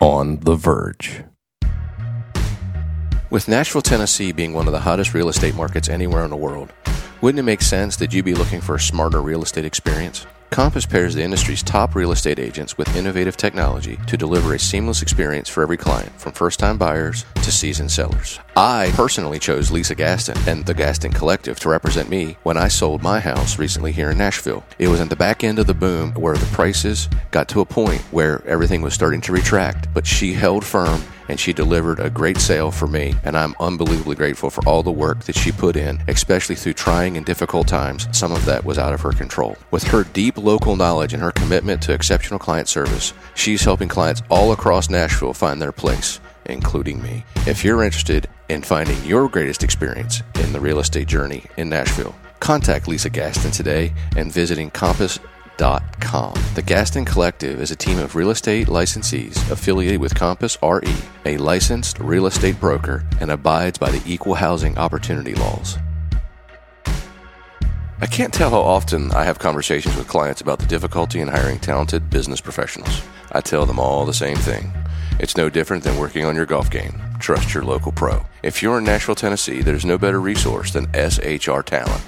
On the Verge. With Nashville, Tennessee being one of the hottest real estate markets anywhere in the world, wouldn't it make sense that you be looking for a smarter real estate experience? Compass pairs the industry's top real estate agents with innovative technology to deliver a seamless experience for every client, from first-time buyers to seasoned sellers. I personally chose Lisa Gaston and the Gaston Collective to represent me when I sold my house recently here in Nashville. It was at the back end of the boom where the prices got to a point where everything was starting to retract, but she held firm and she delivered a great sale for me, and I'm unbelievably grateful for all the work that she put in, especially through trying and difficult times. Some of that was out of her control. With her deep local knowledge and her commitment to exceptional client service, she's helping clients all across Nashville find their place, including me. If you're interested in finding your greatest experience in the real estate journey in Nashville, contact Lisa Gaston today and visiting Compass.com. The Gaston Collective is a team of real estate licensees affiliated with Compass RE, a licensed real estate broker, and abides by the equal housing opportunity laws. I can't tell how often I have conversations with clients about the difficulty in hiring talented business professionals. I tell them all the same thing. It's no different than working on your golf game. Trust your local pro. If you're in Nashville, Tennessee, there's no better resource than SHR Talent.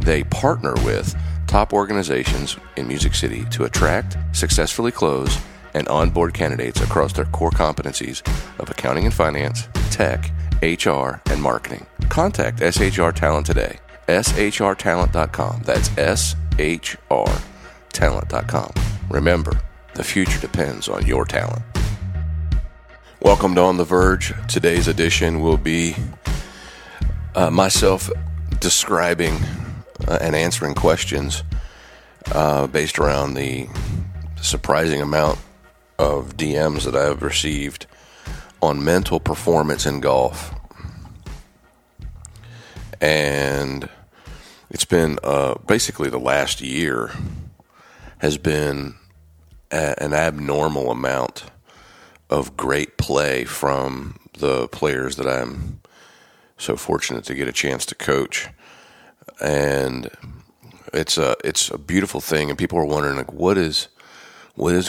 They partner with top organizations in Music City to attract, successfully close, and onboard candidates across their core competencies of accounting and finance, tech, HR, and marketing. Contact SHR Talent today. SHRtalent.com. That's SHRtalent.com. Remember, the future depends on your talent. Welcome to On the Verge. Today's edition will be myself describing and answering questions based around the surprising amount of DMs that I've received on mental performance in golf. And it's been basically the last year has been an abnormal amount of great play from the players that I'm so fortunate to get a chance to coach. And it's a beautiful thing, and people are wondering, like, what is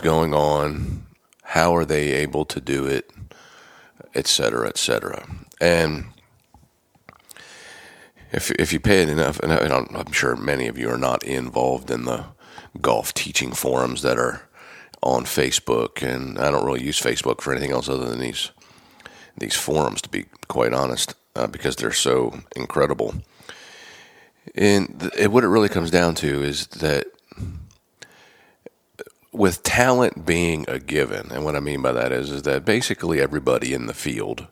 going on, how are they able to do it, et cetera, and if you pay it enough, and I'm sure many of you are not involved in the golf teaching forums that are on Facebook, and I don't really use Facebook for anything else other than these forums, to be quite honest, because they're so incredible. And what it really comes down to is that with talent being a given, and what I mean by that is that basically everybody in the field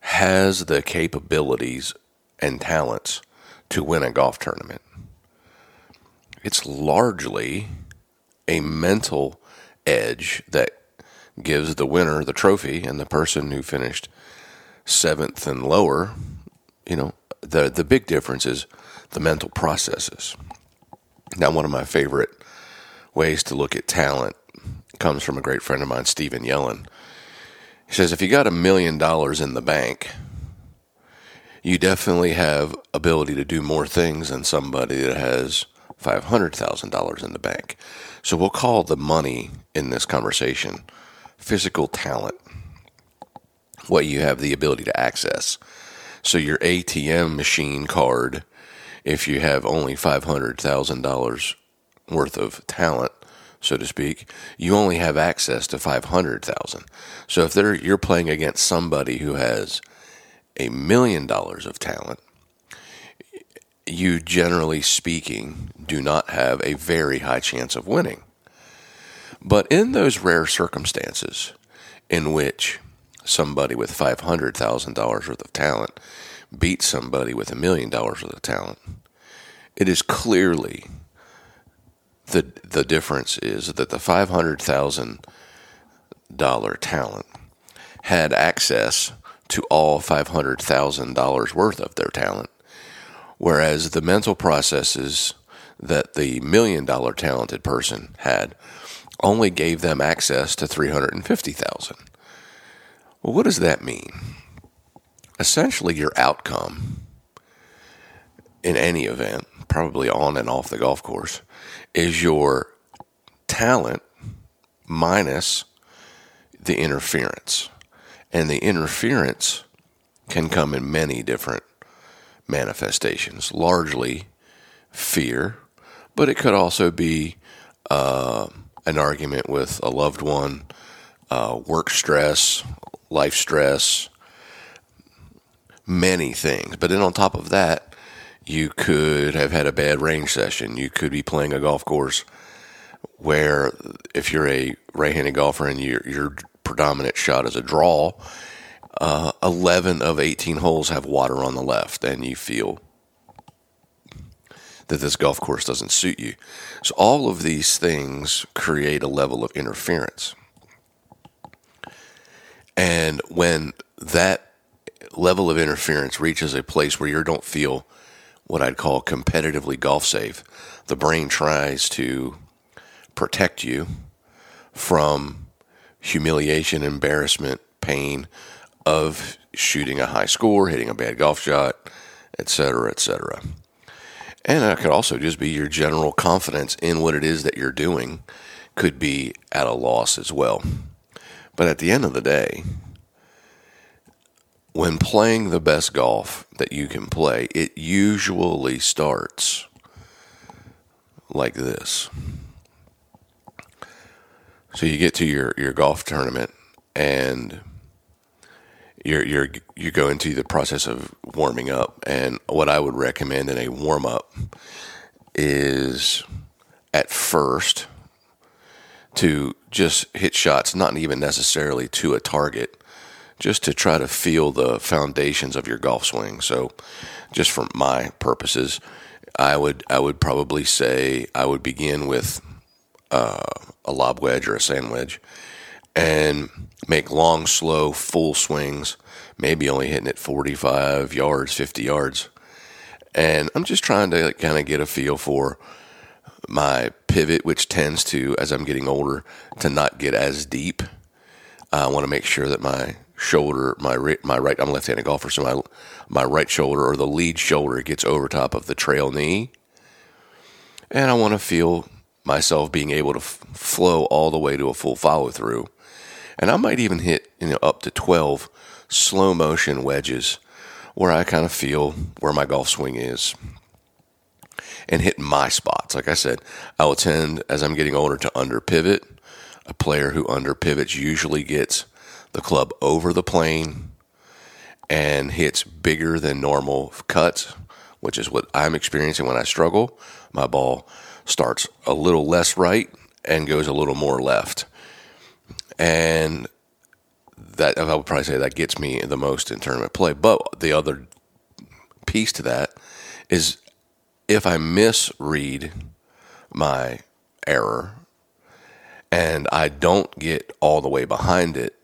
has the capabilities and talents to win a golf tournament. It's largely a mental edge that gives the winner the trophy, and the person who finished seventh and lower, the big difference is the mental processes. Now, one of my favorite ways to look at talent comes from a great friend of mine, Stephen Yellen. He says, if you got $1 million in the bank, you definitely have ability to do more things than somebody that has $500,000 in the bank. So we'll call the money in this conversation physical talent, what you have the ability to access. So your ATM machine card, if you have only $500,000 worth of talent, so to speak, you only have access to $500,000. So if you're playing against somebody who has $1 million of talent, you, generally speaking, do not have a very high chance of winning. But in those rare circumstances in which somebody with $500,000 worth of talent beats somebody with $1 million worth of talent, it is clearly the difference is that the $500,000 talent had access to all $500,000 worth of their talent, whereas the mental processes that the $1 million talented person had only gave them access to $350,000. Well, what does that mean? Essentially, your outcome, in any event, probably on and off the golf course, is your talent minus the interference. And the interference can come in many different manifestations, largely fear, but it could also be an argument with a loved one, work stress, life stress, many things. But then on top of that, you could have had a bad range session. You could be playing a golf course where, if you're a right-handed golfer and your predominant shot is a draw, 11 of 18 holes have water on the left, and you feel that this golf course doesn't suit you. So all of these things create a level of interference. And when that level of interference reaches a place where you don't feel what I'd call competitively golf safe, the brain tries to protect you from humiliation, embarrassment, pain of shooting a high score, hitting a bad golf shot, etc., etc. And it could also just be your general confidence in what it is that you're doing could be at a loss as well. But at the end of the day, when playing the best golf that you can play, it usually starts like this. So you get to your golf tournament, and you go into the process of warming up. And what I would recommend in a warm up is at first to just hit shots, not even necessarily to a target, just to try to feel the foundations of your golf swing. So just for my purposes, I would probably say I would begin with a lob wedge or a sand wedge and make long, slow, full swings, maybe only hitting it 45 yards, 50 yards. And I'm just trying to kind of get a feel for my pivot, which tends to, as I'm getting older, to not get as deep. I want to make sure that my shoulder, my right, I'm a left-handed golfer, so my right shoulder or the lead shoulder gets over top of the trail knee. And I want to feel myself being able to flow all the way to a full follow-through. And I might even hit up to 12 slow-motion wedges where I kind of feel where my golf swing is and hit my spots. Like I said, I will tend, as I'm getting older, to under-pivot. A player who under-pivots usually gets the club over the plane and hits bigger than normal cuts, which is what I'm experiencing when I struggle. My ball starts a little less right and goes a little more left. And that, I would probably say, that gets me the most in tournament play. But the other piece to that is if I misread my error and I don't get all the way behind it,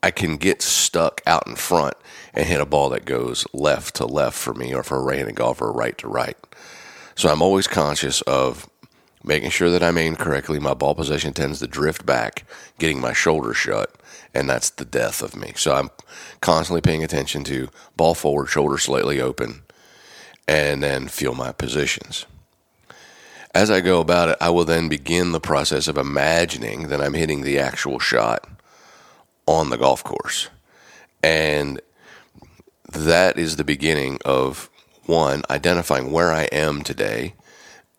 I can get stuck out in front and hit a ball that goes left to left for me, or for a right-handed golfer, right to right. So I'm always conscious of making sure that I'm aimed correctly. My ball possession tends to drift back, getting my shoulder shut, and that's the death of me. So I'm constantly paying attention to ball forward, shoulder slightly open, and then feel my positions. As I go about it, I will then begin the process of imagining that I'm hitting the actual shot on the golf course. And that is the beginning of, one, identifying where I am today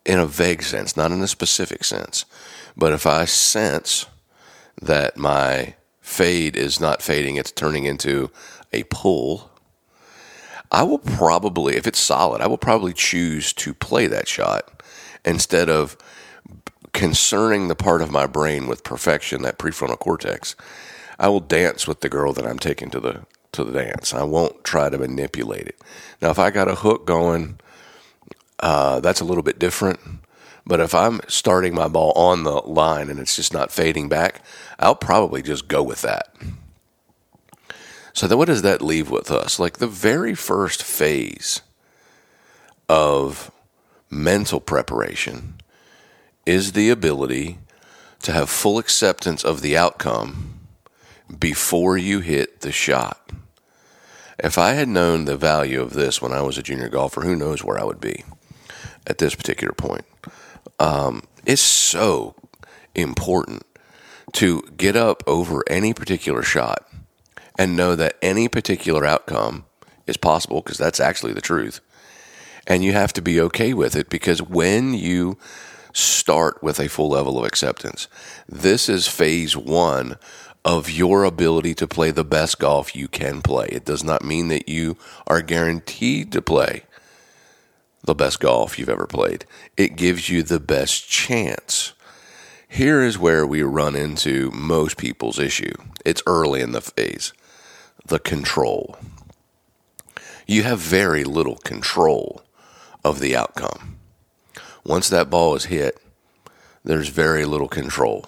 in a vague sense, not in a specific sense. But if I sense that my fade is not fading, it's turning into a pull, I will probably, if it's solid, I will probably choose to play that shot instead of concerning the part of my brain with perfection, that prefrontal cortex. I will dance with the girl that I'm taking to the dance. I won't try to manipulate it. Now, if I got a hook going, that's a little bit different. But if I'm starting my ball on the line and it's just not fading back, I'll probably just go with that. So then what does that leave with us? Like the very first phase of mental preparation is the ability to have full acceptance of the outcome before you hit the shot. If I had known the value of this when I was a junior golfer, who knows where I would be at this particular point. It's so important to get up over any particular shot and know that any particular outcome is possible, because that's actually the truth. And you have to be okay with it, because when you start with a full level of acceptance, this is phase one of your ability to play the best golf you can play. It does not mean that you are guaranteed to play the best golf you've ever played. It gives you the best chance. Here is where we run into most people's issue. It's early in the phase. The control. You have very little control of the outcome. Once that ball is hit, there's very little control.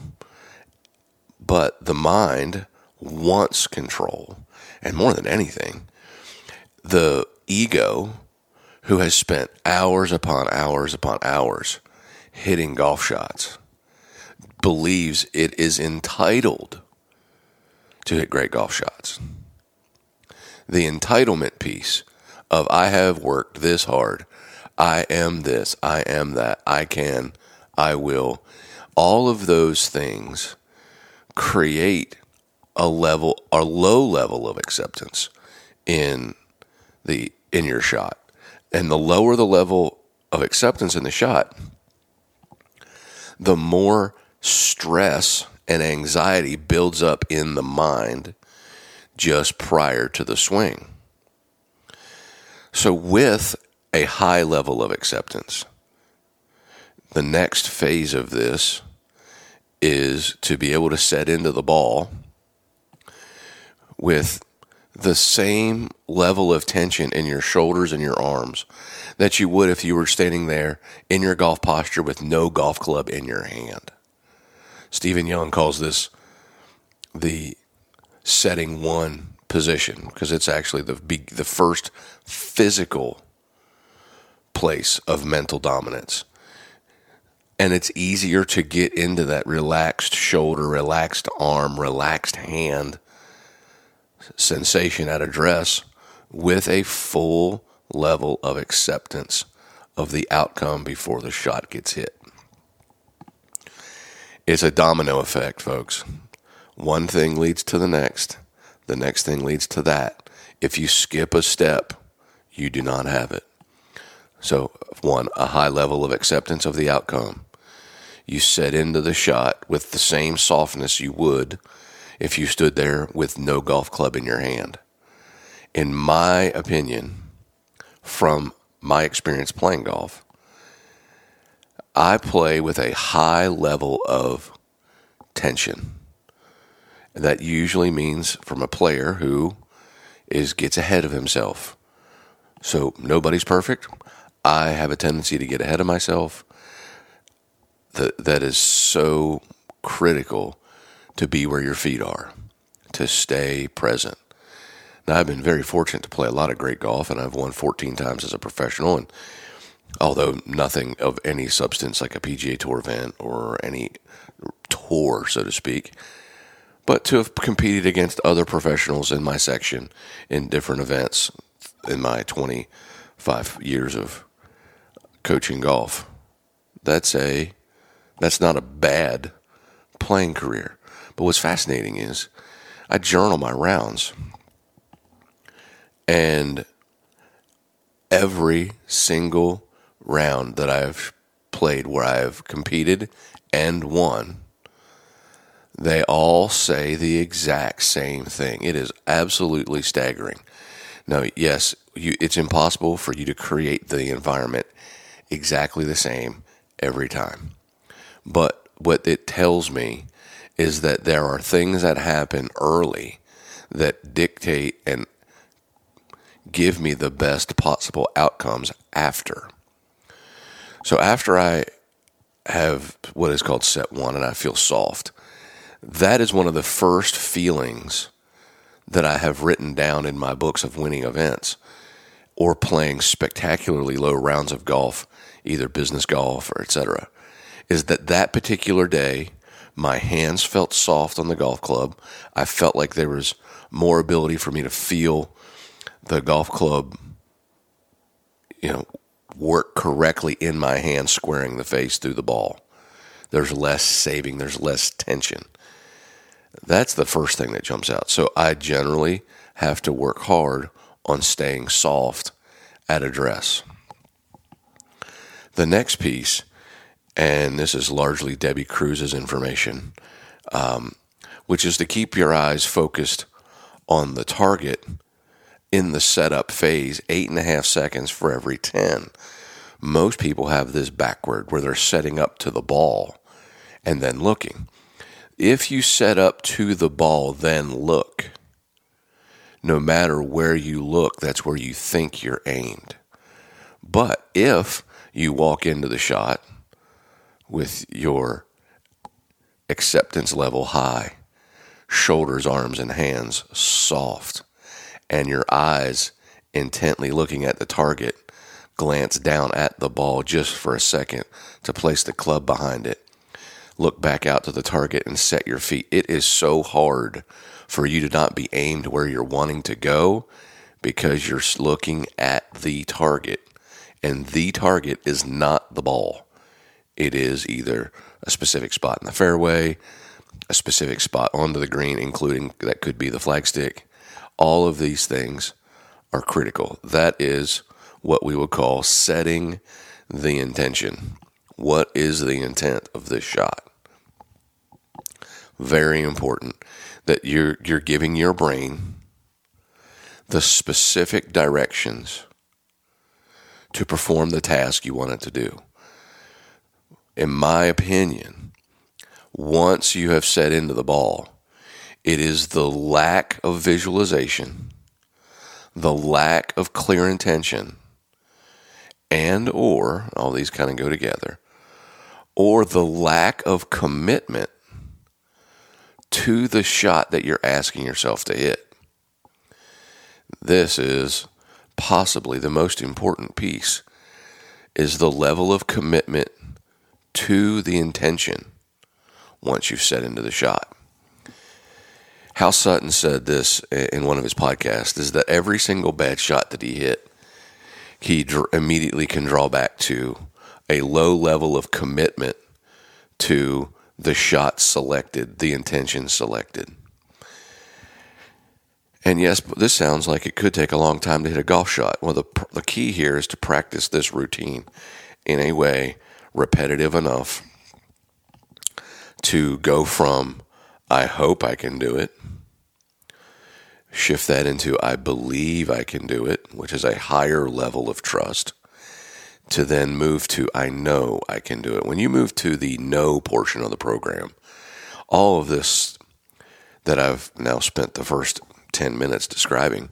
But the mind wants control. And more than anything, the ego, who has spent hours upon hours upon hours hitting golf shots, believes it is entitled to hit great golf shots. The entitlement piece of I have worked this hard, I am this, I am that, I can, I will, all of those things create a low level of acceptance in your shot. And the lower the level of acceptance in the shot, the more stress and anxiety builds up in the mind just prior to the swing. So with a high level of acceptance, the next phase of this is to be able to set into the ball with the same level of tension in your shoulders and your arms that you would if you were standing there in your golf posture with no golf club in your hand. Stephen Yellen calls this the setting one position, because it's actually the first physical place of mental dominance. And it's easier to get into that relaxed shoulder, relaxed arm, relaxed hand sensation at address with a full level of acceptance of the outcome before the shot gets hit. It's a domino effect, folks. One thing leads to the next thing leads to that. If you skip a step, you do not have it. So, one, a high level of acceptance of the outcome. You set into the shot with the same softness you would if you stood there with no golf club in your hand. In my opinion, from my experience playing golf, I play with a high level of tension. And that usually means from a player who gets ahead of himself. So nobody's perfect. I have a tendency to get ahead of myself. That is so critical, to be where your feet are, to stay present. Now, I've been very fortunate to play a lot of great golf, and I've won 14 times as a professional, and although nothing of any substance like a PGA Tour event or any tour, so to speak, but to have competed against other professionals in my section in different events in my 25 years of coaching golf, that's not a bad playing career. But what's fascinating is I journal my rounds, and every single round that I've played where I've competed and won, they all say the exact same thing. It is absolutely staggering. Now, yes, it's impossible for you to create the environment exactly the same every time. But what it tells me is that there are things that happen early that dictate and give me the best possible outcomes after. So after I have what is called set one, and I feel soft. That is one of the first feelings that I have written down in my books of winning events or playing spectacularly low rounds of golf, either business golf or etc., is that that particular day, my hands felt soft on the golf club. I felt like there was more ability for me to feel the golf club, work correctly in my hand, squaring the face through the ball. There's less saving. There's less tension. That's the first thing that jumps out. So I generally have to work hard on staying soft at address. The next piece, and this is largely Debbie Cruz's information, which is to keep your eyes focused on the target in the setup phase, 8.5 seconds for every 10. Most people have this backward where they're setting up to the ball and then looking. If you set up to the ball, then look. No matter where you look, that's where you think you're aimed. But if you walk into the shot with your acceptance level high, shoulders, arms, and hands soft, and your eyes intently looking at the target, glance down at the ball just for a second to place the club behind it, look back out to the target and set your feet. It is so hard for you to not be aimed where you're wanting to go because you're looking at the target, and the target is not the ball. It is either a specific spot in the fairway, a specific spot onto the green, including that could be the flagstick. All of these things are critical. That is what we would call setting the intention. What is the intent of this shot? Very important that you're giving your brain the specific directions to perform the task you want it to do. In my opinion, once you have set into the ball, it is the lack of visualization, the lack of clear intention, and or, all these kind of go together, or the lack of commitment to the shot that you're asking yourself to hit. This is possibly the most important piece, is the level of commitment to the intention once you've set into the shot. Hal Sutton said this in one of his podcasts, is that every single bad shot that he hit, he immediately can draw back to a low level of commitment to the shot selected, the intention selected. And yes, this sounds like it could take a long time to hit a golf shot. Well, the key here is to practice this routine in a way repetitive enough to go from, I hope I can do it, shift that into I believe I can do it, which is a higher level of trust, to then move to I know I can do it. When you move to the know portion of the program, all of this that I've now spent the first 10 minutes describing,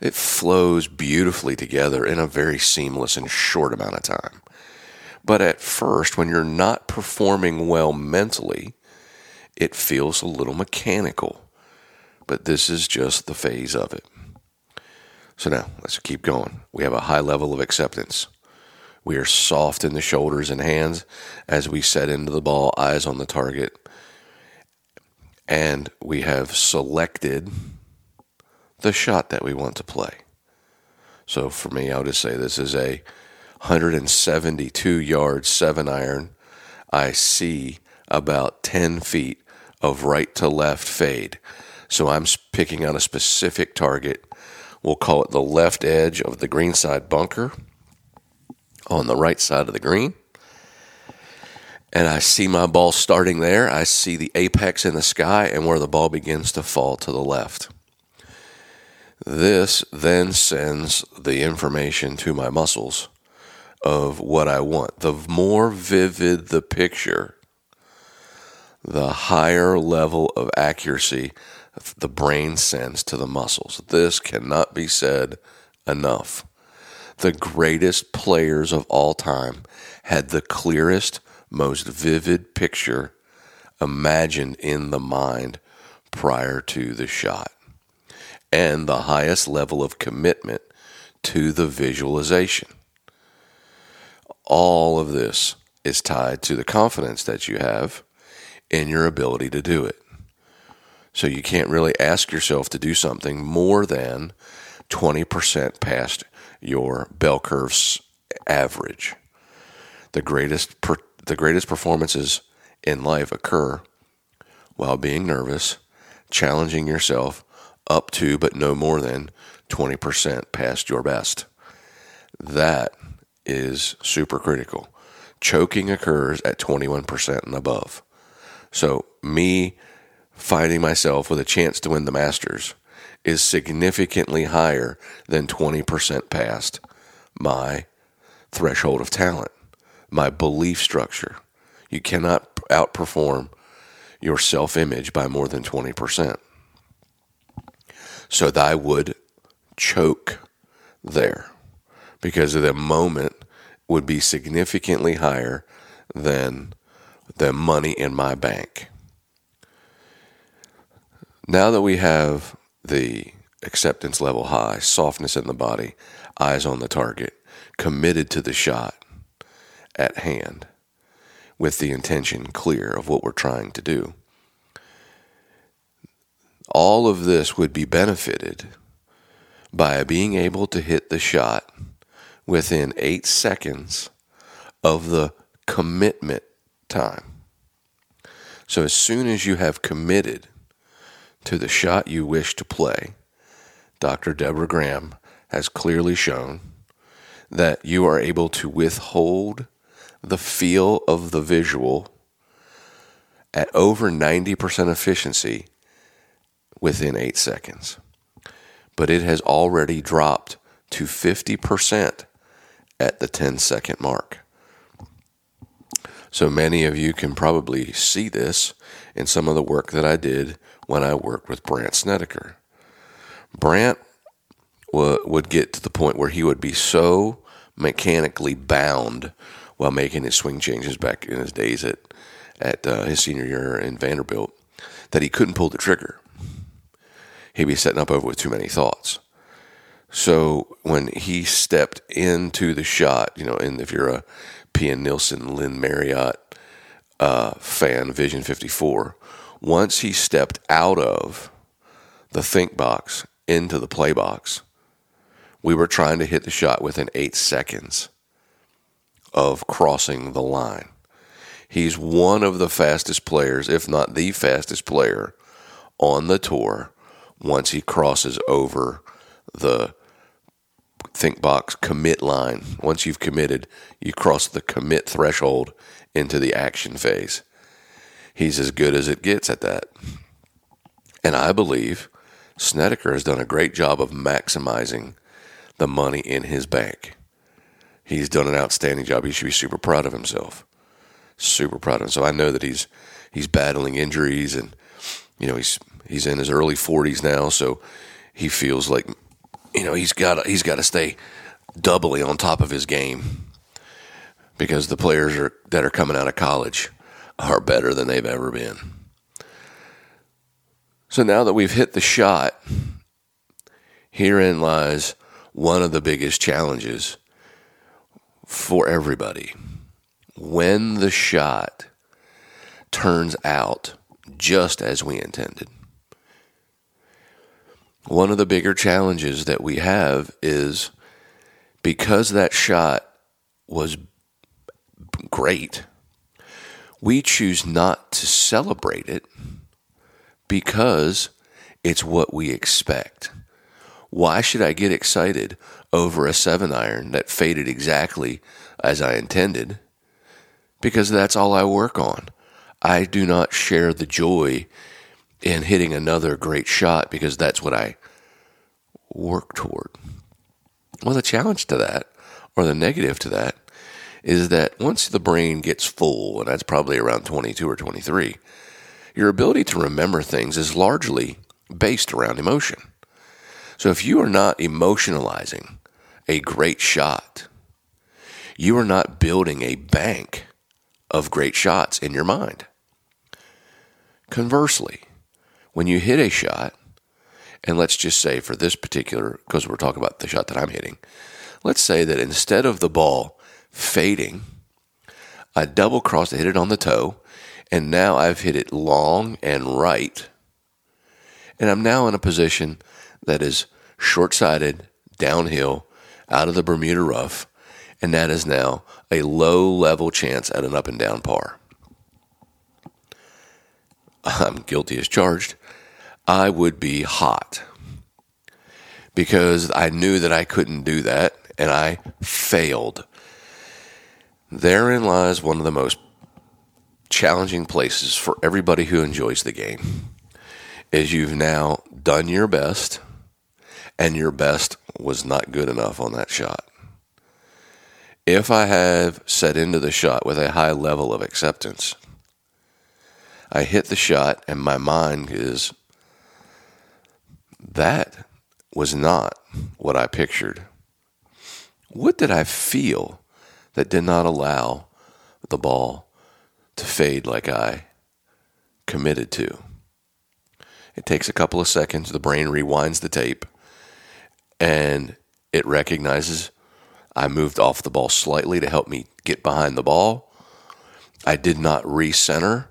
it flows beautifully together in a very seamless and short amount of time. But at first, when you're not performing well mentally, it feels a little mechanical. But this is just the phase of it. So now, let's keep going. We have a high level of acceptance. We are soft in the shoulders and hands as we set into the ball, eyes on the target. And we have selected the shot that we want to play. So for me, I'll just say this is a 172-yard 7-iron. I see about 10 feet of right to left fade. So I'm picking out a specific target. We'll call it the left edge of the green side bunker on the right side of the green. And I see my ball starting there. I see the apex in the sky and where the ball begins to fall to the left. This then sends the information to my muscles of what I want. The more vivid the picture, the higher level of accuracy the brain sends to the muscles. This cannot be said enough. The greatest players of all time had the clearest, most vivid picture imagined in the mind prior to the shot, and the highest level of commitment to the visualization. All of this is tied to the confidence that you have in your ability to do it. So you can't really ask yourself to do something more than 20% past your bell curve's average. The greatest performances in life occur while being nervous, challenging yourself up to but no more than 20% past your best. That is super critical. Choking occurs at 21% and above. So me finding myself with a chance to win the Masters is significantly higher than 20% past my threshold of talent, my belief structure. You cannot outperform your self-image by more than 20%. So I would choke there because the moment would be significantly higher than the money in my bank. Now that we have the acceptance level high, softness in the body, eyes on the target, committed to the shot at hand, with the intention clear of what we're trying to do, all of this would be benefited by being able to hit the shot within 8 seconds of the commitment time. So as soon as you have committed to the shot you wish to play, Dr. Deborah Graham has clearly shown that you are able to withhold the feel of the visual at over 90% efficiency within 8 seconds. But it has already dropped to 50% at the 10-second mark. So many of you can probably see this in some of the work that I did when I worked with Brandt Snedeker. Brandt would get to the point where he would be so mechanically bound while making his swing changes back in his days at his senior year in Vanderbilt that he couldn't pull the trigger. He'd be setting up over with too many thoughts. So when he stepped into the shot, and if you're a P. Nielsen, Lynn Marriott fan, Vision 54, once he stepped out of the think box into the play box, we were trying to hit the shot within 8 seconds of crossing the line. He's one of the fastest players, if not the fastest player, on the tour once he crosses over the think box commit line. Once you've committed, you cross the commit threshold into the action phase. He's as good as it gets at that. And I believe Snedeker has done a great job of maximizing the money in his bank. He's done an outstanding job. He should be super proud of himself. Super proud of himself. I know that he's battling injuries and he's in his early 40s now, so he feels like he's got to stay doubly on top of his game because the players that are coming out of college are better than they've ever been. So now that we've hit the shot, herein lies one of the biggest challenges for everybody. When the shot turns out just as we intended. One of the bigger challenges that we have is because that shot was great, we choose not to celebrate it because it's what we expect. Why should I get excited over a 7-iron that faded exactly as I intended? Because that's all I work on. I do not share the joy in hitting another great shot because that's what I work toward. Well, the challenge to that, or the negative to that, is that once the brain gets full, and that's probably around 22 or 23, your ability to remember things is largely based around emotion. So if you are not emotionalizing a great shot, you are not building a bank of great shots in your mind. Conversely, when you hit a shot, and let's just say for this particular, because we're talking about the shot that I'm hitting, let's say that instead of the ball fading, I double-crossed, I hit it on the toe, and now I've hit it long and right, and I'm now in a position that is short-sighted, downhill, out of the Bermuda rough, and that is now a low-level chance at an up-and-down par. I'm guilty as charged. I would be hot because I knew that I couldn't do that, and I failed. Therein lies one of the most challenging places for everybody who enjoys the game, is you've now done your best, and your best was not good enough on that shot. If I have set into the shot with a high level of acceptance, I hit the shot and my mind is, that was not what I pictured. What did I feel that did not allow the ball to fade like I committed to? It takes a couple of seconds. The brain rewinds the tape and it recognizes I moved off the ball slightly to help me get behind the ball. I did not re-center.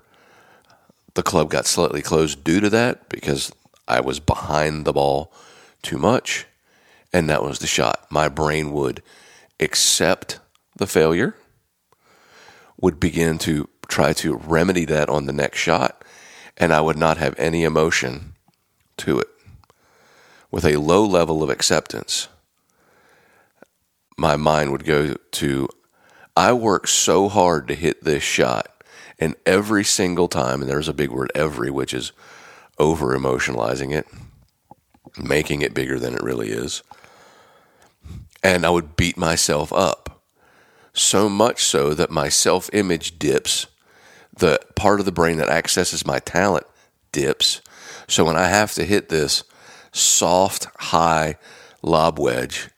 The club got slightly closed due to that because I was behind the ball too much, and that was the shot. My brain would accept the failure, would begin to try to remedy that on the next shot, and I would not have any emotion to it. With a low level of acceptance, my mind would go to, I worked so hard to hit this shot, and every single time, and there's a big word, every, which is over-emotionalizing it, making it bigger than it really is, and I would beat myself up, so much so that my self-image dips, the part of the brain that accesses my talent dips, so when I have to hit this soft, high lob wedge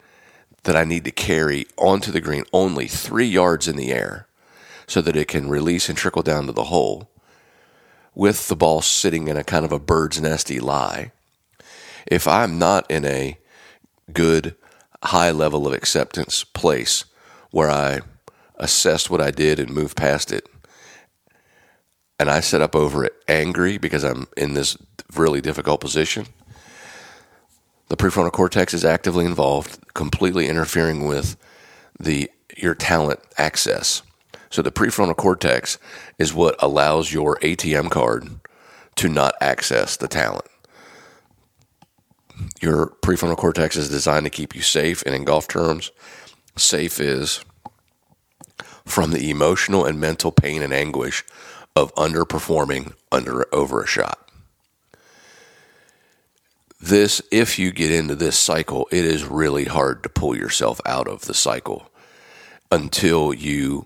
that I need to carry onto the green only 3 yards in the air, so that it can release and trickle down to the hole, with the ball sitting in a kind of a bird's nesty lie. If I'm not in a good, high level of acceptance place where I assessed what I did and moved past it, and I set up over it angry because I'm in this really difficult position, the prefrontal cortex is actively involved, completely interfering with your talent access. So the prefrontal cortex is what allows your ATM card to not access the talent. Your prefrontal cortex is designed to keep you safe, and in golf terms, safe is from the emotional and mental pain and anguish of underperforming over a shot. This, if you get into this cycle, it is really hard to pull yourself out of the cycle until you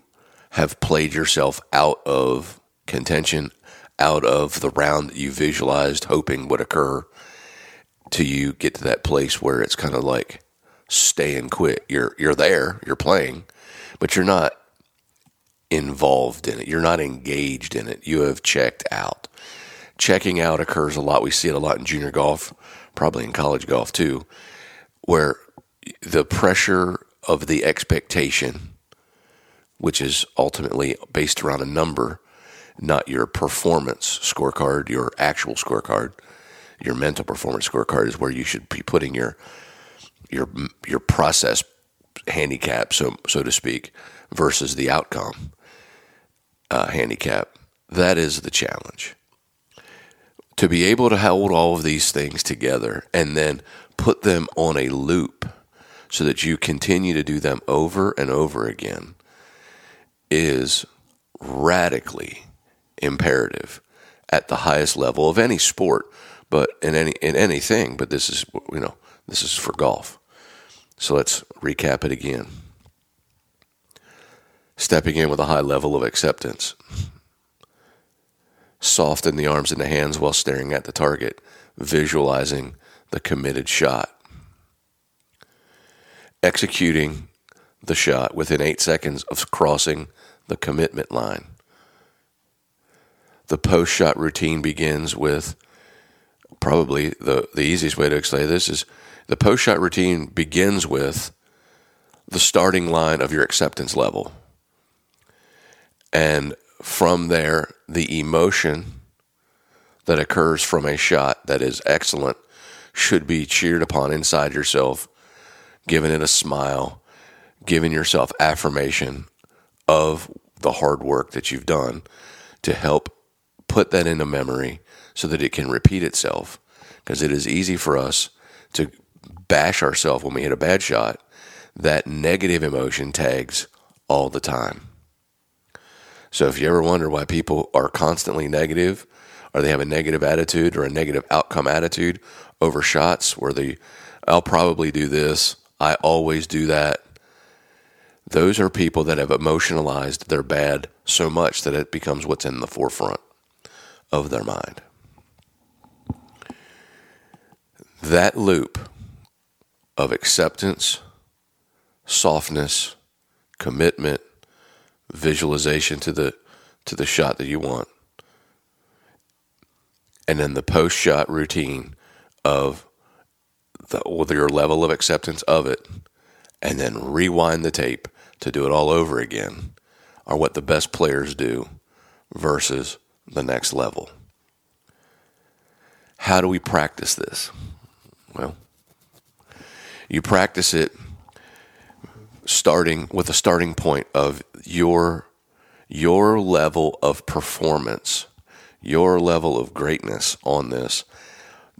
have played yourself out of contention, out of the round that you visualized hoping would occur, till you get to that place where it's kind of like stay and quit. You're there, you're playing, but you're not involved in it. You're not engaged in it. You have checked out. Checking out occurs a lot. We see it a lot in junior golf, probably in college golf too, where the pressure of the expectation, which is ultimately based around a number, not your performance scorecard, your actual scorecard. Your mental performance scorecard is where you should be putting your process handicap, so to speak, versus the outcome handicap. That is the challenge. To be able to hold all of these things together and then put them on a loop so that you continue to do them over and over again is radically imperative at the highest level of any sport, but in anything. But this is for golf. So let's recap it again. Stepping in with a high level of acceptance, soft in the arms and the hands while staring at the target, visualizing the committed shot, executing the shot within 8 seconds of crossing the commitment line, the post-shot routine begins with, probably the easiest way to explain this is, the post-shot routine begins with the starting line of your acceptance level. And from there, the emotion that occurs from a shot that is excellent should be cheered upon inside yourself, giving it a smile, giving yourself affirmation of the hard work that you've done to help put that into memory so that it can repeat itself. Because it is easy for us to bash ourselves when we hit a bad shot. That negative emotion tags all the time. So if you ever wonder why people are constantly negative, or they have a negative attitude or a negative outcome attitude over shots where I'll probably do this, I always do that. Those are people that have emotionalized their bad so much that it becomes what's in the forefront of their mind. That loop of acceptance, softness, commitment, visualization to the shot that you want, and then the post-shot routine of your level of acceptance of it, and then rewind the tape to do it all over again, are what the best players do versus the next level. How do we practice this? Well, you practice it starting with a starting point of your level of performance. Your level of greatness on this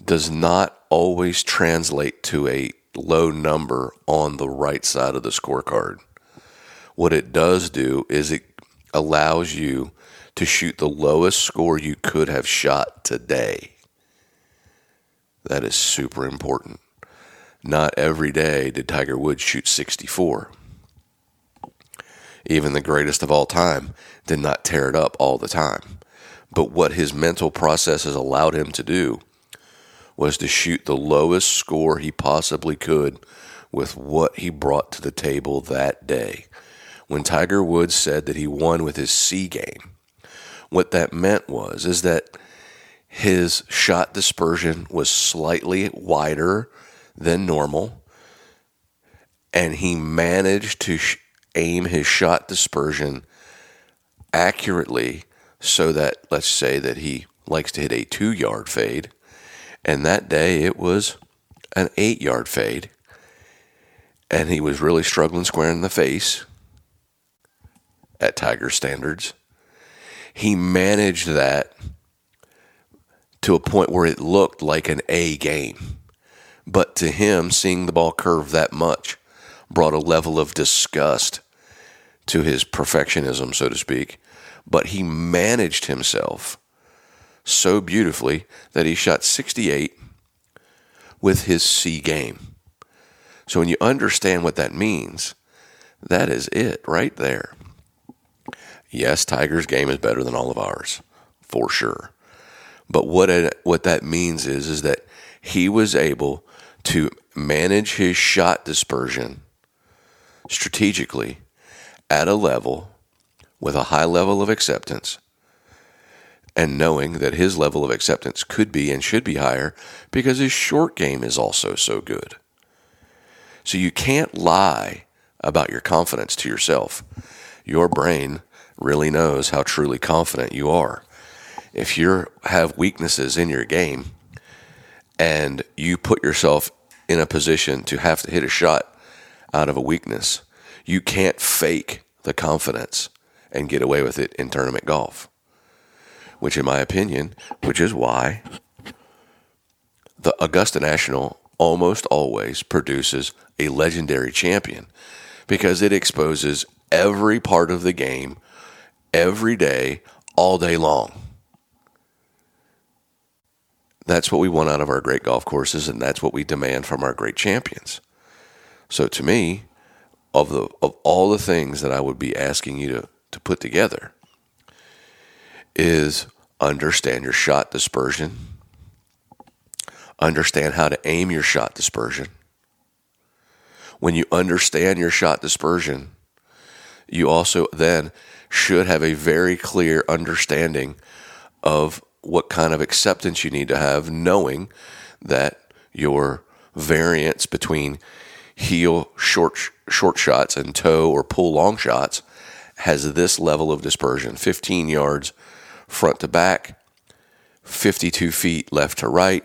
does not always translate to a low number on the right side of the scorecard. What it does do is it allows you to shoot the lowest score you could have shot today. That is super important. Not every day did Tiger Woods shoot 64. Even the greatest of all time did not tear it up all the time. But what his mental processes allowed him to do was to shoot the lowest score he possibly could with what he brought to the table that day. When Tiger Woods said that he won with his C game, what that meant is that his shot dispersion was slightly wider than normal, and he managed to aim his shot dispersion accurately so that, let's say that he likes to hit a 2-yard fade, and that day it was an 8-yard fade, and he was really struggling square in the face at Tiger standards. He managed that to a point where it looked like an A game. But to him, seeing the ball curve that much brought a level of disgust to his perfectionism, so to speak. But he managed himself so beautifully that he shot 68 with his C game. So when you understand what that means, that is it right there. Yes, Tiger's game is better than all of ours, for sure. But what that means is that he was able to manage his shot dispersion strategically at a level with a high level of acceptance, and knowing that his level of acceptance could be and should be higher because his short game is also so good. So you can't lie about your confidence to yourself. Your brain really knows how truly confident you are. If you have weaknesses in your game and you put yourself in a position to have to hit a shot out of a weakness, you can't fake the confidence and get away with it in tournament golf, which is why the Augusta National almost always produces a legendary champion, because it exposes every part of the game, every day, all day long. That's what we want out of our great golf courses, and that's what we demand from our great champions. So to me, of all the things that I would be asking you to put together is understand your shot dispersion, understand how to aim your shot dispersion. When you understand your shot dispersion, you also then should have a very clear understanding of what kind of acceptance you need to have, knowing that your variance between heel short shots and toe or pull long shots has this level of dispersion, 15 yards front to back, 52 feet left to right.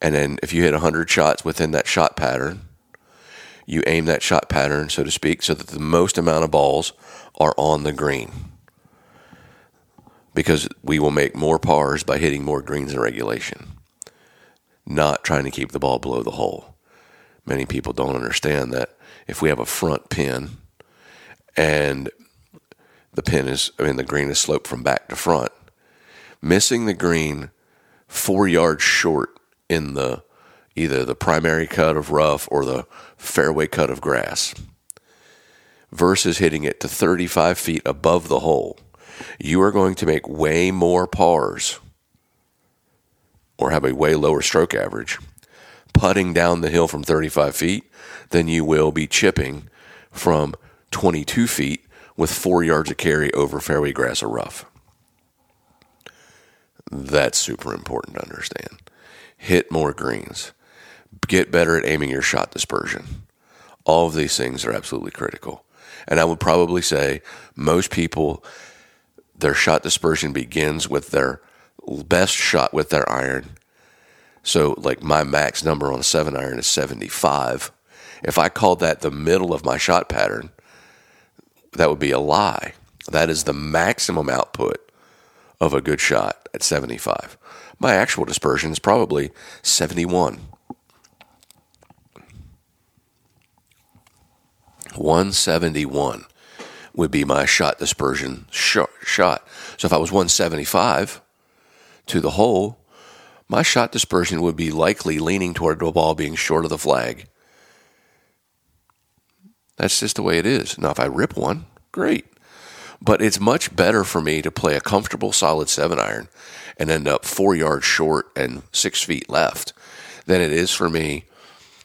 And then if you hit 100 shots within that shot pattern, you aim that shot pattern, so to speak, so that the most amount of balls are on the green, because we will make more pars by hitting more greens in regulation, not trying to keep the ball below the hole. Many people don't understand that if we have a front pin and the green is sloped from back to front, missing the green 4 yards short in the either the primary cut of rough or the fairway cut of grass versus hitting it to 35 feet above the hole, you are going to make way more pars or have a way lower stroke average putting down the hill from 35 feet than you will be chipping from 22 feet with 4 yards of carry over fairway grass or rough. That's super important to understand. Hit more greens. Get better at aiming your shot dispersion. All of these things are absolutely critical. And I would probably say most people, their shot dispersion begins with their best shot with their iron. So like my max number on a 7-iron is 75. If I called that the middle of my shot pattern, that would be a lie. That is the maximum output of a good shot at 75. My actual dispersion is probably 71. 171 would be my shot dispersion shot. So if I was 175 to the hole, my shot dispersion would be likely leaning toward the ball being short of the flag. That's just the way it is. Now, if I rip one, great. But it's much better for me to play a comfortable, solid 7-iron and end up 4 yards short and 6 feet left than it is for me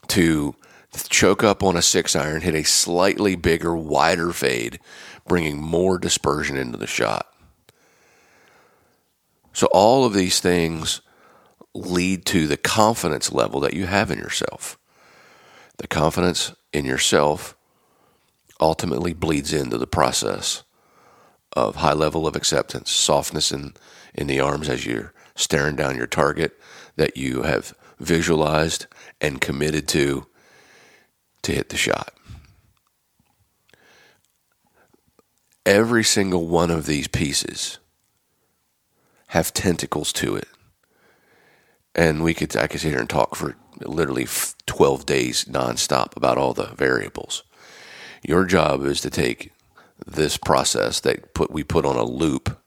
to choke up on a 6-iron, hit a slightly bigger, wider fade, bringing more dispersion into the shot. So all of these things lead to the confidence level that you have in yourself. The confidence in yourself ultimately bleeds into the process of high level of acceptance, softness in the arms as you're staring down your target that you have visualized and committed to hit the shot. Every single one of these pieces have tentacles to it. And I could sit here and talk for literally 12 days nonstop about all the variables. Your job is to take this process that we put on a loop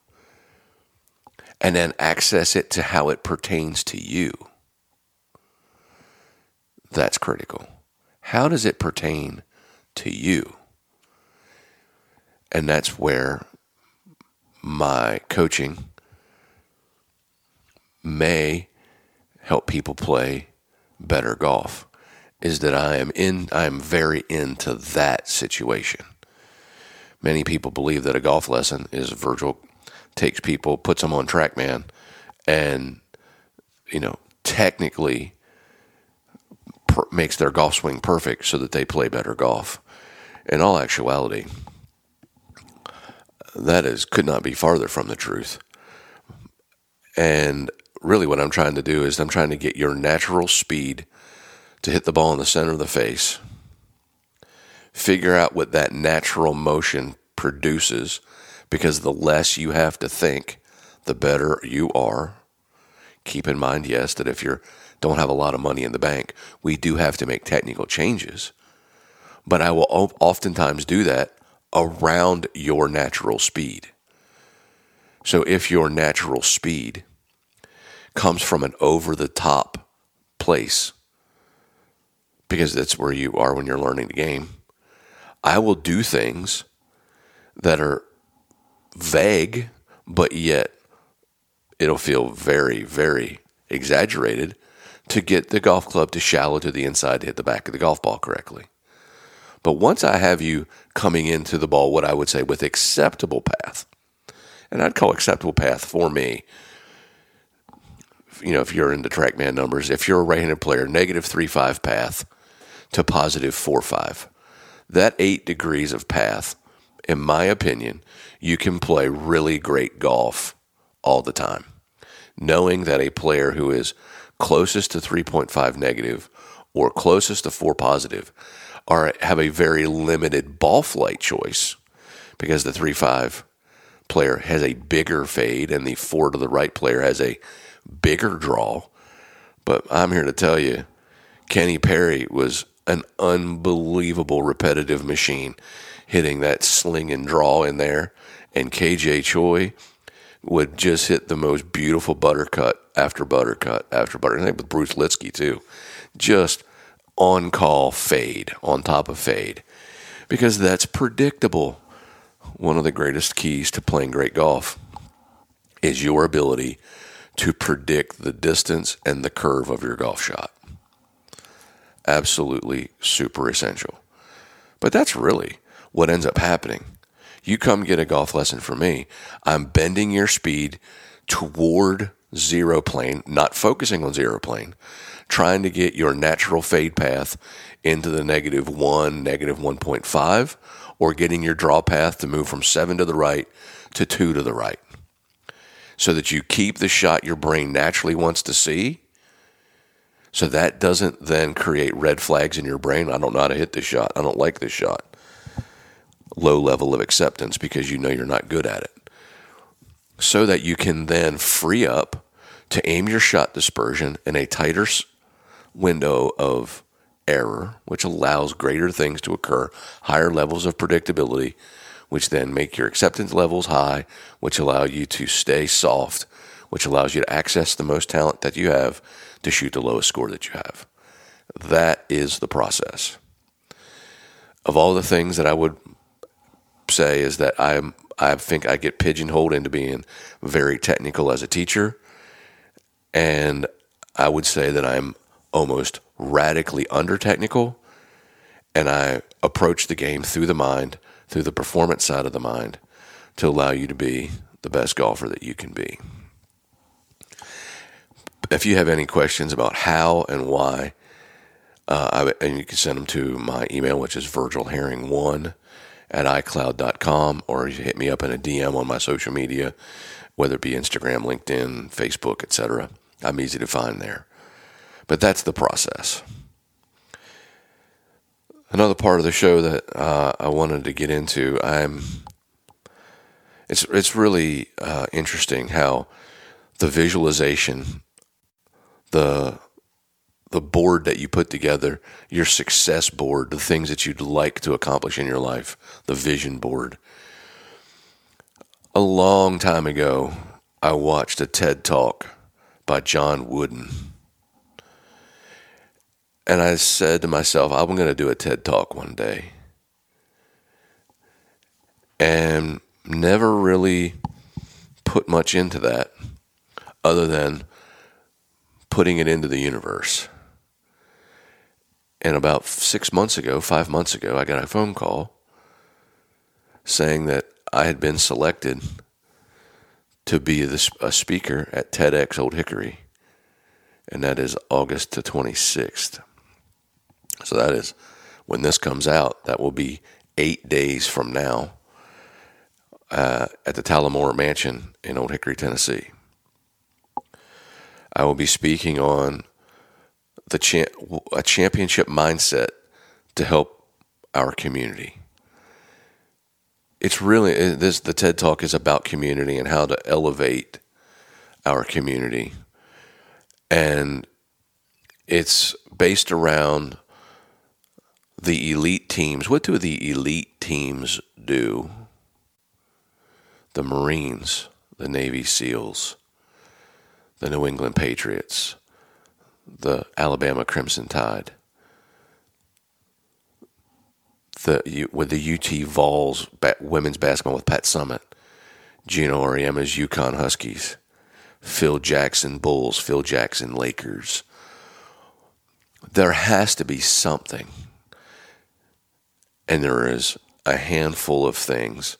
and then access it to how it pertains to you. That's critical. How does it pertain to you? And that's where my coaching may help people play better golf, is that I am very into that situation. Many people believe that a golf lesson is Virgil takes people, puts them on Trackman, and technically makes their golf swing perfect so that they play better golf. In all actuality, that could not be farther from the truth. And really what I'm trying to do is I'm trying to get your natural speed to hit the ball in the center of the face, figure out what that natural motion produces, because the less you have to think, the better you are. Keep in mind, yes, that if you don't have a lot of money in the bank, we do have to make technical changes. But I will oftentimes do that around your natural speed. So if your natural speed comes from an over-the-top place, because that's where you are when you're learning the game, I will do things that are vague, but yet it'll feel very, very exaggerated to get the golf club to shallow to the inside to hit the back of the golf ball correctly. But once I have you coming into the ball, what I would say with acceptable path, and I'd call acceptable path for me you know, if you're into Trackman numbers, if you're a right-handed player, negative 3.5 path to positive 4.5. That 8 degrees of path, in my opinion, you can play really great golf all the time, knowing that a player who is closest to 3.5 negative or closest to 4 positive have a very limited ball flight choice because the 3.5 player has a bigger fade and the 4 to the right player has a bigger draw. But I'm here to tell you, Kenny Perry was an unbelievable repetitive machine hitting that sling and draw in there, and KJ Choi would just hit the most beautiful buttercut after buttercut after buttercut. I think with Bruce Litsky too, just on-call fade on top of fade, because that's predictable. One of the greatest keys to playing great golf is your ability to predict the distance and the curve of your golf shot. Absolutely super essential. But that's really what ends up happening. You come get a golf lesson from me, I'm bending your speed toward zero plane, not focusing on zero plane, trying to get your natural fade path into the negative 1, negative 1.5, or getting your draw path to move from 7 to the right to 2 to the right, so that you keep the shot your brain naturally wants to see, so that doesn't then create red flags in your brain. I don't know how to hit this shot. I don't like this shot. Low level of acceptance because you know you're not good at it. So that you can then free up to aim your shot dispersion in a tighter window of error, which allows greater things to occur, higher levels of predictability, which then make your acceptance levels high, which allow you to stay soft, which allows you to access the most talent that you have to shoot the lowest score that you have. That is the process. Of all the things that I would say is that I think I get pigeonholed into being very technical as a teacher, and I would say that I'm almost radically under-technical, and I approach the game through the mind, through the performance side of the mind, to allow you to be the best golfer that you can be. If you have any questions about how and why, and you can send them to my email, which is virgilherring1@icloud.com, or you hit me up in a DM on my social media, whether it be Instagram, LinkedIn, Facebook, etc. I'm easy to find there. But that's the process. Another part of the show that I wanted to get into, it's really interesting how the visualization, the board that you put together, your success board, the things that you'd like to accomplish in your life, the vision board. A long time ago, I watched a TED Talk by John Wooden. And I said to myself, I'm going to do a TED Talk one day. And never really put much into that other than putting it into the universe. And about 5 months ago, I got a phone call saying that I had been selected to be a speaker at TEDx Old Hickory, and that is August the 26th. So that is, when this comes out, that will be 8 days from now at the Talamore Mansion in Old Hickory, Tennessee. I will be speaking on a championship mindset to help our community. It's really, the TED Talk is about community and how to elevate our community. And it's based around the elite teams. What do the elite teams do? The Marines, the Navy SEALs, the New England Patriots, the Alabama Crimson Tide, with the UT Vols women's basketball with Pat Summitt, Gino Oriema's UConn Huskies, Phil Jackson Bulls, Phil Jackson Lakers. There has to be something. And there is a handful of things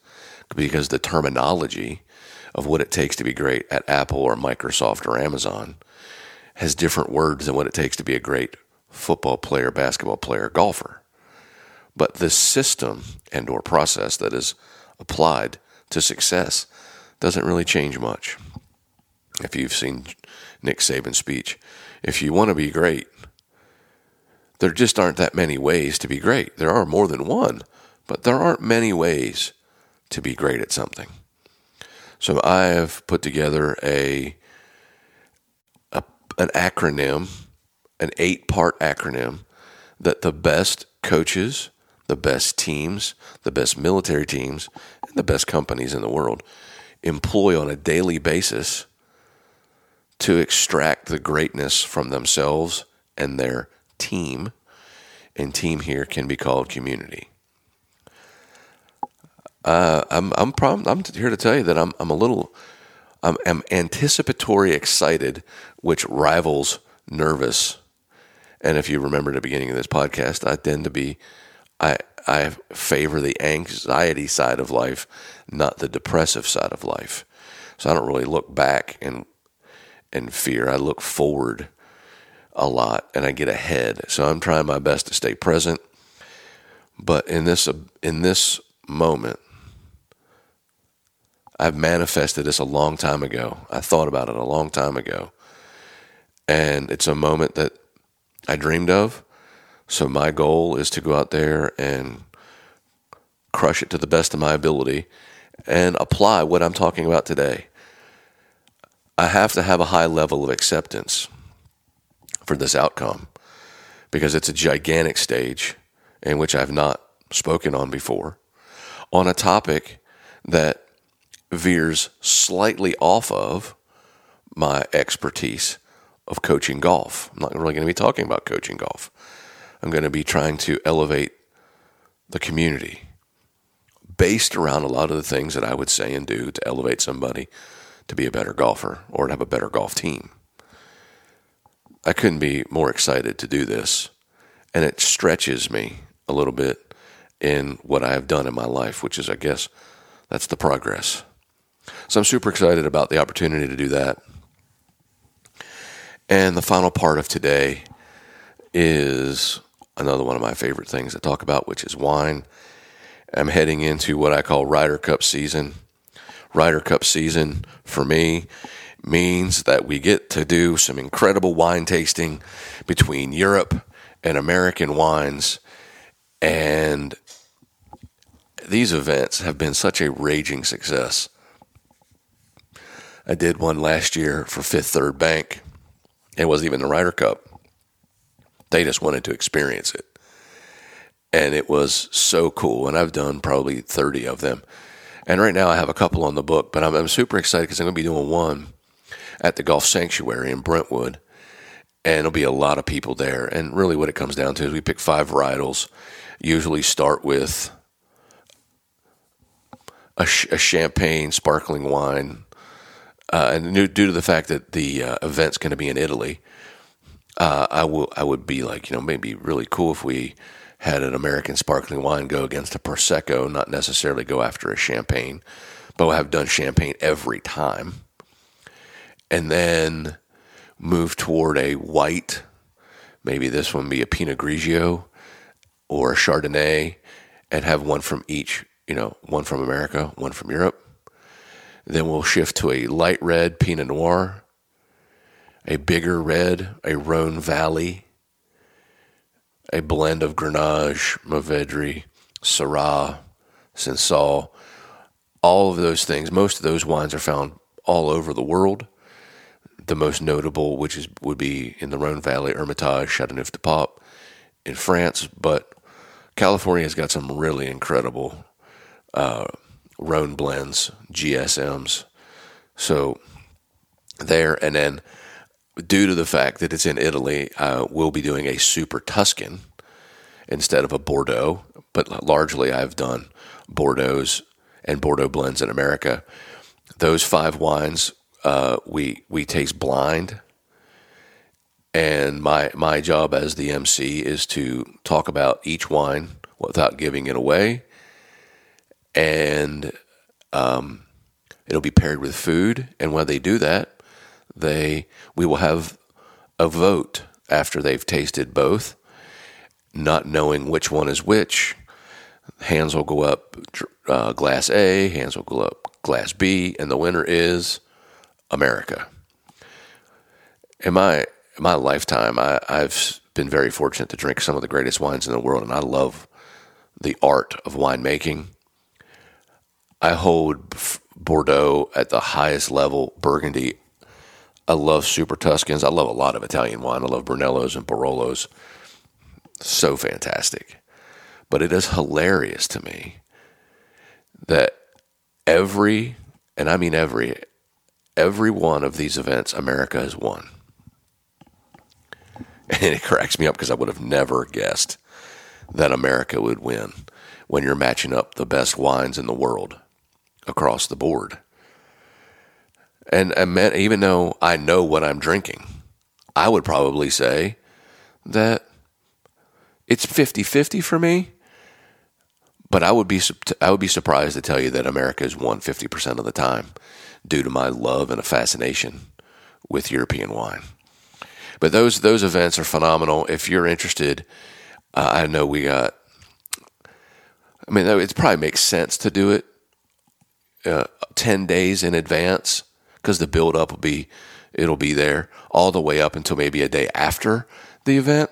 because the terminology of what it takes to be great at Apple or Microsoft or Amazon has different words than what it takes to be a great football player, basketball player, golfer. But the system and or process that is applied to success doesn't really change much. If you've seen Nick Saban's speech, if you want to be great, there just aren't that many ways to be great. There are more than one, but there aren't many ways to be great at something. So I have put together an acronym, an 8-part acronym that the best coaches, the best teams, the best military teams, and the best companies in the world employ on a daily basis to extract the greatness from themselves and their team, and team here can be called community. I'm here to tell you that I'm anticipatory excited, which rivals nervous. And if you remember the beginning of this podcast, I tend to be, I favor the anxiety side of life, not the depressive side of life. So I don't really look back and fear. I look forward a lot and I get ahead. So I'm trying my best to stay present. But in this moment, I've manifested this a long time ago. I thought about it a long time ago. And it's a moment that I dreamed of. So my goal is to go out there and crush it to the best of my ability and apply what I'm talking about today. I have to have a high level of acceptance for this outcome because it's a gigantic stage in which I've not spoken on before, on a topic that veers slightly off of my expertise of coaching golf. I'm not really going to be talking about coaching golf. I'm going to be trying to elevate the community based around a lot of the things that I would say and do to elevate somebody to be a better golfer or to have a better golf team. I couldn't be more excited to do this, and it stretches me a little bit in what I have done in my life, which is, I guess, that's the progress. So I'm super excited about the opportunity to do that. And the final part of today is another one of my favorite things to talk about, which is wine. I'm heading into what I call Ryder Cup season. Ryder Cup season for me means that we get to do some incredible wine tasting between Europe and American wines. And these events have been such a raging success. I did one last year for Fifth Third Bank. It wasn't even the Ryder Cup. They just wanted to experience it. And it was so cool. And I've done probably 30 of them. And right now I have a couple on the book, but I'm super excited because I'm going to be doing one at the Golf Sanctuary in Brentwood, and it'll be a lot of people there. And really what it comes down to is we pick 5 varietals, usually start with a champagne sparkling wine. And due to the fact that the event's going to be in Italy, I would be like, maybe really cool if we had an American sparkling wine go against a Prosecco, not necessarily go after a champagne, but I have done champagne every time. And then move toward a white, maybe this one be a Pinot Grigio or a Chardonnay, and have one from each, one from America, one from Europe. Then we'll shift to a light red Pinot Noir, a bigger red, a Rhone Valley, a blend of Grenache, Mourvedre, Syrah, Sensal, all of those things. Most of those wines are found all over the world. The most notable, would be in the Rhone Valley, Hermitage, Châteauneuf-du-Pape in France. But California has got some really incredible Rhone blends, GSMs. So there, and then due to the fact that it's in Italy, we'll be doing a super Tuscan instead of a Bordeaux, but largely I've done Bordeaux's and Bordeaux blends in America. Those 5 wines we taste blind, and my job as the MC is to talk about each wine without giving it away, and It'll be paired with food, and when they do that, we will have a vote after they've tasted both, not knowing which one is which. Hands will go up, glass A, hands will go up, glass B, and the winner is America. In my lifetime, I've been very fortunate to drink some of the greatest wines in the world, and I love the art of winemaking. I hold Bordeaux at the highest level, Burgundy. I love Super Tuscans. I love a lot of Italian wine. I love Brunellos and Barolos. So fantastic. But it is hilarious to me that every one of these events, America has won. And it cracks me up because I would have never guessed that America would win when you're matching up the best wines in the world across the board. And man, even though I know what I'm drinking, I would probably say that it's 50-50 for me. But I would be surprised to tell you that America has won 50% of the time due to my love and a fascination with European wine. But those events are phenomenal. If you're interested, I know we got. I mean, it probably makes sense to do it 10 days in advance because the build up it'll be there all the way up until maybe a day after the event.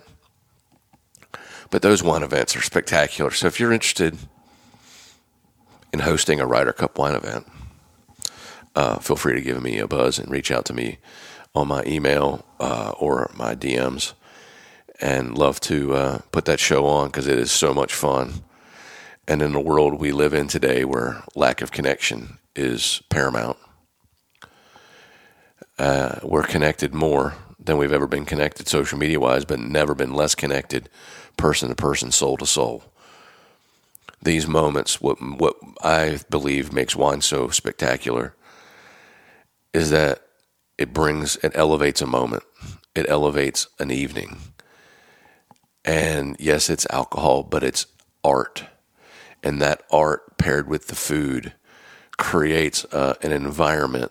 But those wine events are spectacular. So if you're interested in hosting a Ryder Cup wine event, feel free to give me a buzz and reach out to me on my email or my DMs, and love to put that show on because it is so much fun. And in the world we live in today where lack of connection is paramount, we're connected more than we've ever been connected social media-wise, but never been less connected person to person, soul to soul. These moments, what I believe makes wine so spectacular is that it elevates a moment. It elevates an evening. And yes, it's alcohol, but it's art. And that art paired with the food creates an environment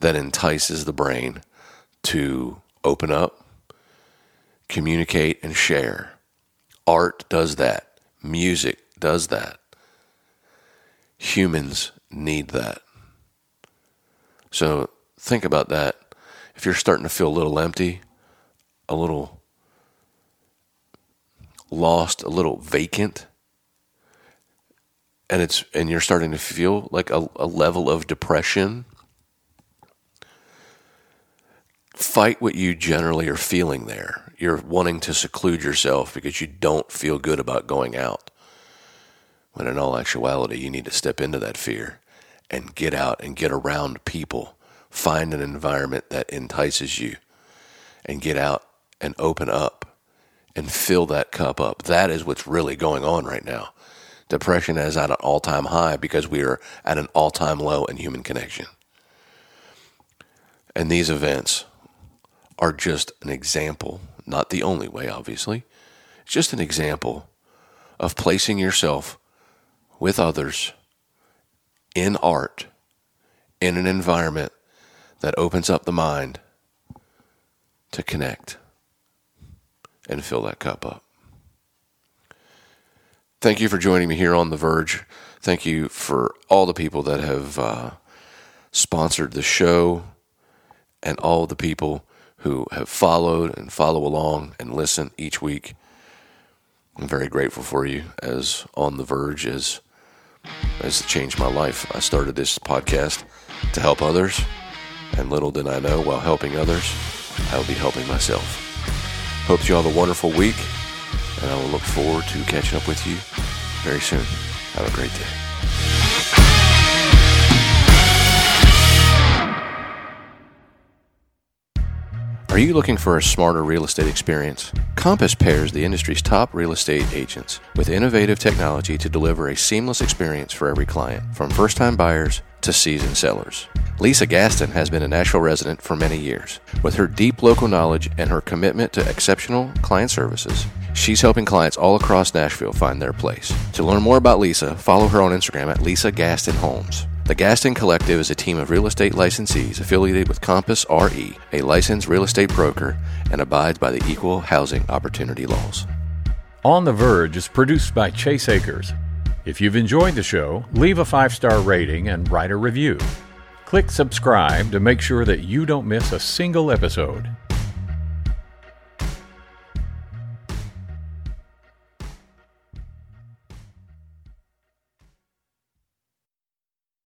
that entices the brain to open up, communicate, and share. Art does that. Music does that. Humans need that. So think about that. If you're starting to feel a little empty, a little lost, a little vacant, and you're starting to feel like a level of depression, fight what you generally are feeling there. You're wanting to seclude yourself because you don't feel good about going out. When in all actuality, you need to step into that fear and get out and get around people. Find an environment that entices you and get out and open up and fill that cup up. That is what's really going on right now. Depression is at an all-time high because we are at an all-time low in human connection. And these events are just an example, not the only way, obviously. It's just an example of placing yourself with others in art, in an environment that opens up the mind to connect and fill that cup up. Thank you for joining me here on The Verge. Thank you for all the people that have sponsored the show and all the people who have followed and follow along and listen each week. I'm very grateful for you, as On The Verge has changed my life. I started this podcast to help others, and little did I know, while helping others, I will be helping myself. Hope you all have a wonderful week, and I will look forward to catching up with you very soon. Have a great day. Are you looking for a smarter real estate experience? Compass pairs the industry's top real estate agents with innovative technology to deliver a seamless experience for every client, from first-time buyers to seasoned sellers. Lisa Gaston has been a Nashville resident for many years. With her deep local knowledge and her commitment to exceptional client services, she's helping clients all across Nashville find their place. To learn more about Lisa, follow her on Instagram at Lisa Gaston Homes. The Gaston Collective is a team of real estate licensees affiliated with Compass RE, a licensed real estate broker, and abides by the equal housing opportunity laws. On the Verge is produced by Chase Akers. If you've enjoyed the show, leave a 5-star rating and write a review. Click subscribe to make sure that you don't miss a single episode.